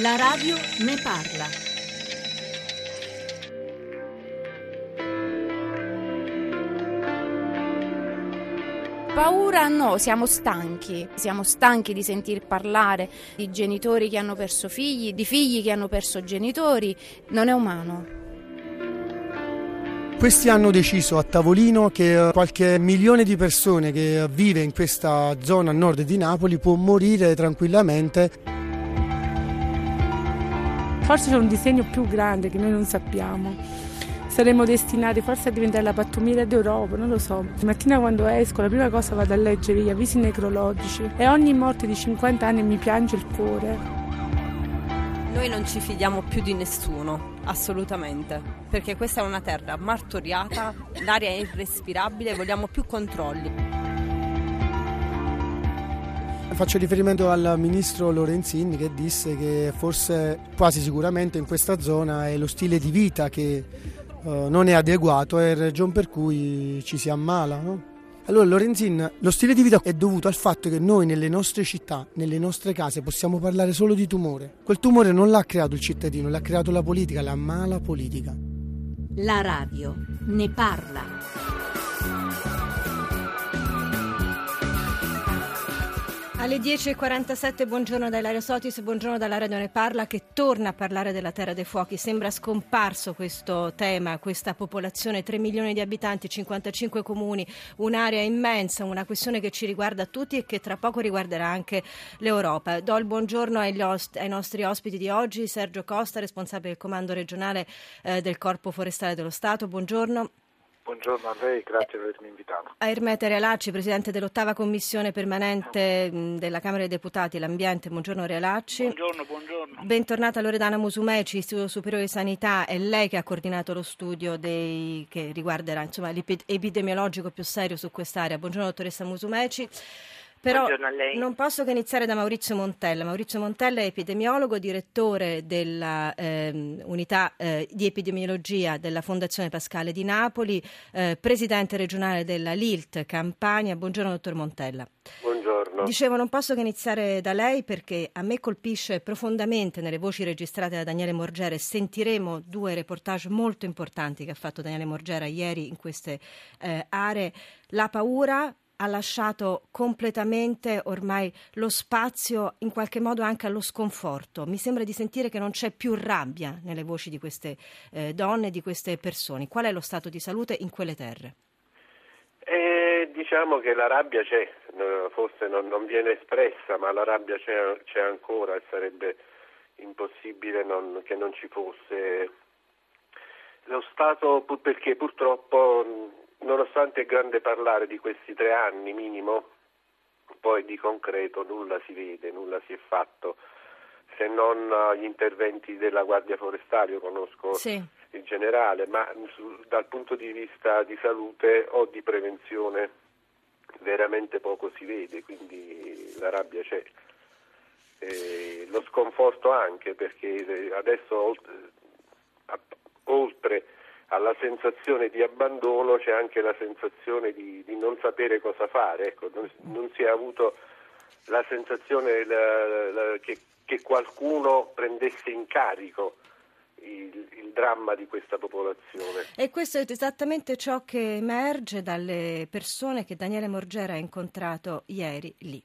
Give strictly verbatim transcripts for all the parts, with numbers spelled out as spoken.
La radio ne parla. Paura no, siamo stanchi. Siamo stanchi di sentir parlare di genitori che hanno perso figli, di figli che hanno perso genitori. Non è umano. Questi hanno deciso a tavolino che qualche milione di persone che vive in questa zona a nord di Napoli può morire tranquillamente. Forse c'è un disegno più grande che noi non sappiamo. Saremo destinati forse a diventare la pattumiera d'Europa, non lo so. La mattina quando esco la prima cosa vado a leggere gli avvisi necrologici e ogni morte di cinquanta anni mi piange il cuore. Noi non ci fidiamo più di nessuno, assolutamente, perché questa è una terra martoriata, l'aria è irrespirabile, vogliamo più controlli. Faccio riferimento al ministro Lorenzin che disse che forse quasi sicuramente in questa zona è lo stile di vita che eh, non è adeguato e è ragion per cui ci si ammala, no? Allora Lorenzin, lo stile di vita è dovuto al fatto che noi nelle nostre città, nelle nostre case possiamo parlare solo di tumore. Quel tumore non l'ha creato il cittadino, l'ha creato la politica, la mala politica. La radio ne parla. Alle dieci e quarantasette, buongiorno da Ilario Sotis, buongiorno dalla Radio Ne Parla che torna a parlare della Terra dei Fuochi. Sembra scomparso questo tema, questa popolazione, tre milioni di abitanti, cinquantacinque comuni, un'area immensa, una questione che ci riguarda tutti e che tra poco riguarderà anche l'Europa. Do il buongiorno agli ost- ai nostri ospiti di oggi, Sergio Costa, responsabile del comando regionale eh, del Corpo Forestale dello Stato, buongiorno. Buongiorno a lei, grazie per avermi invitato. A Ermete Realacci, presidente dell'ottava commissione permanente della Camera dei Deputati e l'Ambiente, buongiorno Realacci. Buongiorno, buongiorno. Bentornata Loredana Musumeci, Istituto Superiore di Sanità, è lei che ha coordinato lo studio dei, che riguarderà insomma, l'epidemiologico più serio su quest'area. Buongiorno dottoressa Musumeci. Però non posso che iniziare da Maurizio Montella. Maurizio Montella è epidemiologo, direttore della eh, unità eh, di epidemiologia della Fondazione Pascale di Napoli, eh, presidente regionale della L I L T Campania. Buongiorno dottor Montella. Buongiorno. Dicevo, non posso che iniziare da lei perché a me colpisce profondamente nelle voci registrate da Daniele Morgera e sentiremo due reportage molto importanti che ha fatto Daniele Morgera ieri in queste eh, aree. La paura ha lasciato completamente ormai lo spazio in qualche modo anche allo sconforto. Mi sembra di sentire che non c'è più rabbia nelle voci di queste eh, donne, di queste persone. Qual è lo stato di salute in quelle terre? Eh, diciamo che la rabbia c'è, forse non, non viene espressa, ma la rabbia c'è, c'è ancora e sarebbe impossibile non, che non ci fosse. Lo stato, perché purtroppo nonostante è grande parlare di questi tre anni minimo, poi di concreto nulla si vede, nulla si è fatto, se non gli interventi della Guardia Forestale, io conosco sì. Il generale, ma dal punto di vista di salute o di prevenzione veramente poco si vede, quindi la rabbia c'è. E lo sconforto anche, perché adesso oltre alla sensazione di abbandono c'è anche la sensazione di, di non sapere cosa fare, ecco, non, non si è avuto la sensazione la, la, che, che qualcuno prendesse in carico Il, il dramma di questa popolazione. E questo è esattamente ciò che emerge dalle persone che Daniele Morgera ha incontrato ieri lì.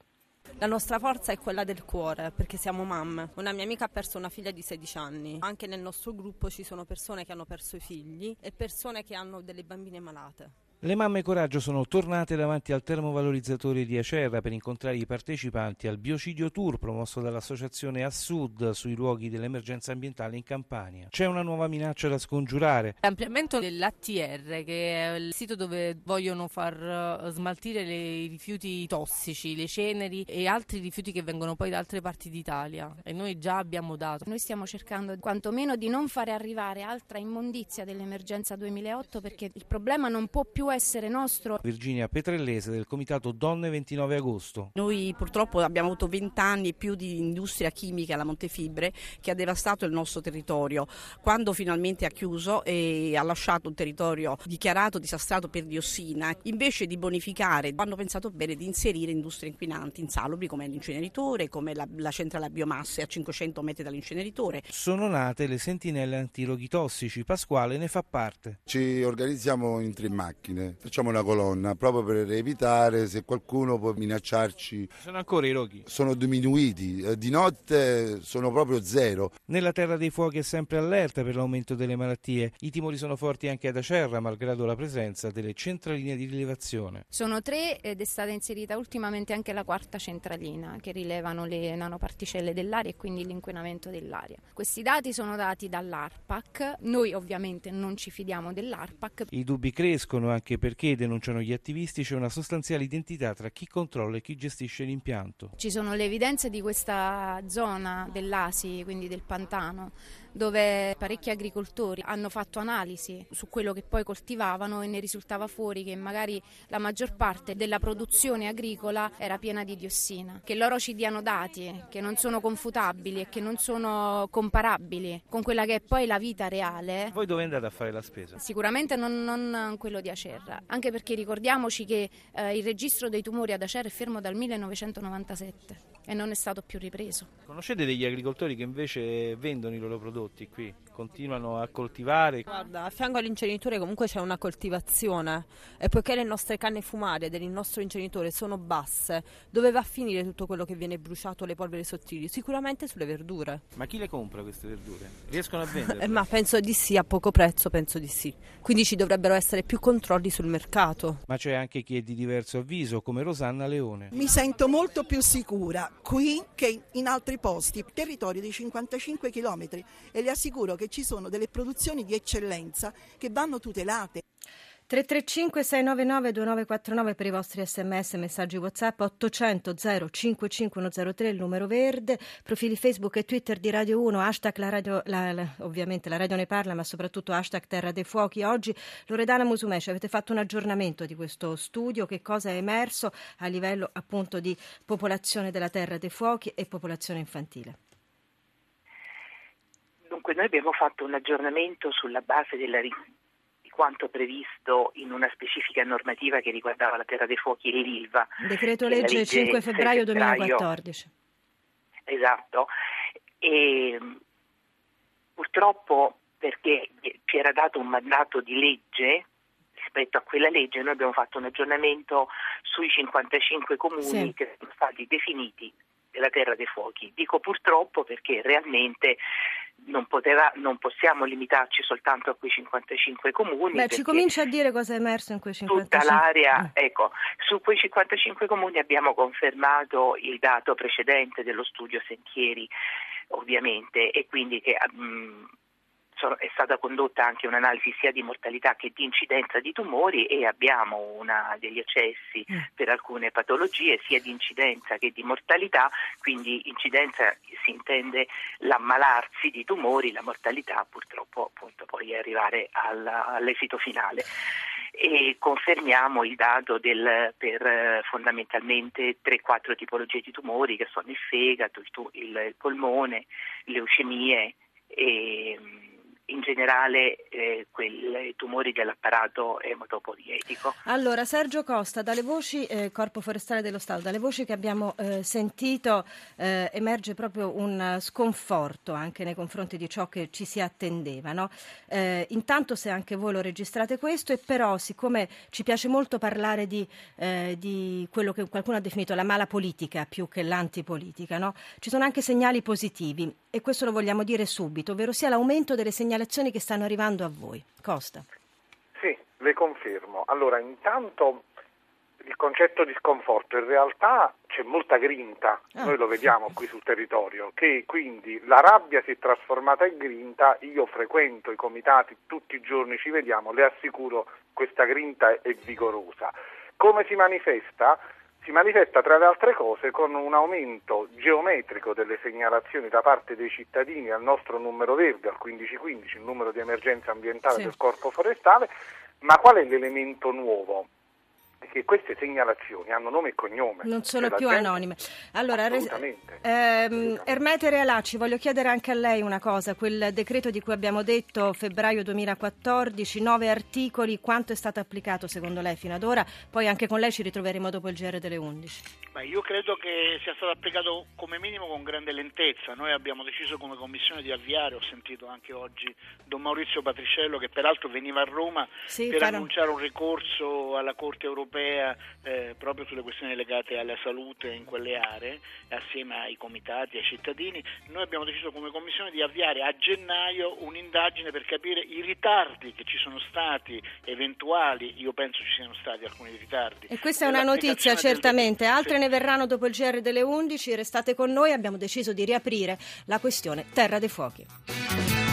La nostra forza è quella del cuore, perché siamo mamme. Una mia amica ha perso una figlia di sedici anni. Anche nel nostro gruppo ci sono persone che hanno perso i figli e persone che hanno delle bambine malate. Le Mamme Coraggio sono tornate davanti al termovalorizzatore di Acerra per incontrare i partecipanti al Biocidio Tour promosso dall'associazione A Sud sui luoghi dell'emergenza ambientale in Campania. C'è una nuova minaccia da scongiurare. L'ampliamento dell'A T R, che è il sito dove vogliono far smaltire i rifiuti tossici, le ceneri e altri rifiuti che vengono poi da altre parti d'Italia, e noi già abbiamo dato. Noi stiamo cercando quantomeno di non fare arrivare altra immondizia dell'emergenza duemilaotto, perché il problema non può più essere nostro. Virginia Petrellese del Comitato Donne ventinove Agosto. Noi purtroppo abbiamo avuto vent'anni e più di industria chimica alla Montefibre che ha devastato il nostro territorio. Quando finalmente ha chiuso e ha lasciato un territorio dichiarato disastrato per diossina, invece di bonificare hanno pensato bene di inserire industrie inquinanti insalubri come l'inceneritore, come la, la centrale a biomasse a cinquecento metri dall'inceneritore. Sono nate le sentinelle antiroghi tossici, Pasquale ne fa parte. Ci organizziamo in tre macchine. Facciamo una colonna proprio per evitare se qualcuno può minacciarci. Sono ancora i roghi? Sono diminuiti, di notte sono proprio zero. Nella Terra dei Fuochi è sempre allerta per l'aumento delle malattie. I timori sono forti anche ad Acerra, malgrado la presenza delle centraline di rilevazione. Sono tre ed è stata inserita ultimamente anche la quarta centralina, che rilevano le nanoparticelle dell'aria e quindi l'inquinamento dell'aria. Questi dati sono dati dall'ARPAC, noi ovviamente non ci fidiamo dell'ARPAC. I dubbi crescono anche perché, denunciano gli attivisti, c'è una sostanziale identità tra chi controlla e chi gestisce l'impianto. Ci sono le evidenze di questa zona dell'Asi, quindi del Pantano, dove parecchi agricoltori hanno fatto analisi su quello che poi coltivavano e ne risultava fuori che magari la maggior parte della produzione agricola era piena di diossina. Che loro ci diano dati che non sono confutabili e che non sono comparabili con quella che è poi la vita reale. Voi dove andate a fare la spesa? Sicuramente non, non quello di Acerra. Anche perché ricordiamoci che eh, il registro dei tumori ad Acerra è fermo dal millenovecentonovantasette e non è stato più ripreso. Conoscete degli agricoltori che invece vendono i loro prodotti qui? Continuano a coltivare? Guarda, a fianco all'inceneritore comunque c'è una coltivazione e poiché le nostre canne fumarie del nostro inceneritore sono basse, dove va a finire tutto quello che viene bruciato, le polveri sottili? Sicuramente sulle verdure. Ma chi le compra queste verdure? Riescono a venderle? Ma penso di sì, a poco prezzo penso di sì. Quindi ci dovrebbero essere più controlli sul mercato. Ma c'è anche chi è di diverso avviso, come Rosanna Leone. Mi sento molto più sicura qui che in altri posti, territorio di cinquantacinque chilometri, e le assicuro che ci sono delle produzioni di eccellenza che vanno tutelate. tre tre cinque sei nove nove due nove quattro nove per i vostri sms, messaggi WhatsApp, ottocento zero cinquantacinque centotre il numero verde, profili Facebook e Twitter di Radio uno, hashtag la radio, la, la, ovviamente la radio ne parla, ma soprattutto hashtag Terra dei Fuochi. Oggi Loredana Musumeci, avete fatto un aggiornamento di questo studio, che cosa è emerso a livello appunto di popolazione della Terra dei Fuochi e popolazione infantile? Dunque noi abbiamo fatto un aggiornamento sulla base della quanto previsto in una specifica normativa che riguardava la Terra dei Fuochi e l'Ilva. Decreto legge, legge cinque febbraio duemilaquattordici. Esatto. E purtroppo, perché ci era dato un mandato di legge, rispetto a quella legge noi abbiamo fatto un aggiornamento sui cinquantacinque comuni sì. che sono stati definiti della Terra dei Fuochi. Dico purtroppo perché realmente non, poteva, non possiamo limitarci soltanto a quei cinquantacinque comuni. Beh, ci comincia a dire cosa è emerso in quei cinquantacinque. Tutta l'area, eh. ecco, su quei cinquantacinque comuni abbiamo confermato il dato precedente dello studio Sentieri, ovviamente, e quindi che um, sono, è stata condotta anche un'analisi sia di mortalità che di incidenza di tumori, e abbiamo una, degli eccessi eh. per alcune patologie sia di incidenza che di mortalità, quindi incidenza si intende l'ammalarsi di tumori, la mortalità purtroppo appunto poi arrivare alla, all'esito finale. E confermiamo il dato del, per fondamentalmente tre quattro tipologie di tumori che sono il fegato, il, tu, il, il polmone, le leucemie e in generale eh, quei tumori dell'apparato ematopoietico. Allora Sergio Costa, dalle voci eh, Corpo Forestale dello Stato, dalle voci che abbiamo eh, sentito eh, emerge proprio un sconforto anche nei confronti di ciò che ci si attendeva, no? Eh, intanto se anche voi lo registrate questo, e però siccome ci piace molto parlare di, eh, di quello che qualcuno ha definito la mala politica più che l'antipolitica, no? Ci sono anche segnali positivi e questo lo vogliamo dire subito, ovvero sia l'aumento delle segnali azioni che stanno arrivando a voi. Costa. Sì, Le confermo. Allora, intanto il concetto di sconforto, in realtà c'è molta grinta, noi lo vediamo qui sul territorio, che quindi la rabbia si è trasformata in grinta. Io frequento i comitati tutti i giorni, ci vediamo, le assicuro questa grinta è vigorosa. Come si manifesta? Si manifesta tra le altre cose con un aumento geometrico delle segnalazioni da parte dei cittadini al nostro numero verde, al quindici quindici, il numero di emergenza ambientale, sì, del Corpo Forestale. Ma qual è l'elemento nuovo? Che queste segnalazioni hanno nome e cognome. Non sono più gente... anonime. Allora, assolutamente. Ehm, Ermete Realacci, voglio chiedere anche a lei una cosa. Quel decreto di cui abbiamo detto, febbraio duemilaquattordici, nove articoli, quanto è stato applicato secondo lei fino ad ora? Poi anche con lei ci ritroveremo dopo il G R delle undici. Beh, io credo che sia stato applicato come minimo con grande lentezza. Noi abbiamo deciso come commissione di avviare, ho sentito anche oggi Don Maurizio Patriciello, che peraltro veniva a Roma, sì, per farò... annunciare un ricorso alla Corte Europea Eh, proprio sulle questioni legate alla salute in quelle aree, assieme ai comitati, ai cittadini. Noi abbiamo deciso come commissione di avviare a gennaio un'indagine per capire i ritardi che ci sono stati, eventuali. Io penso ci siano stati alcuni ritardi. E questa è una notizia, certamente. Del... Altre sì. ne verranno dopo il G R delle undici. Restate con noi, abbiamo deciso di riaprire la questione Terra dei Fuochi.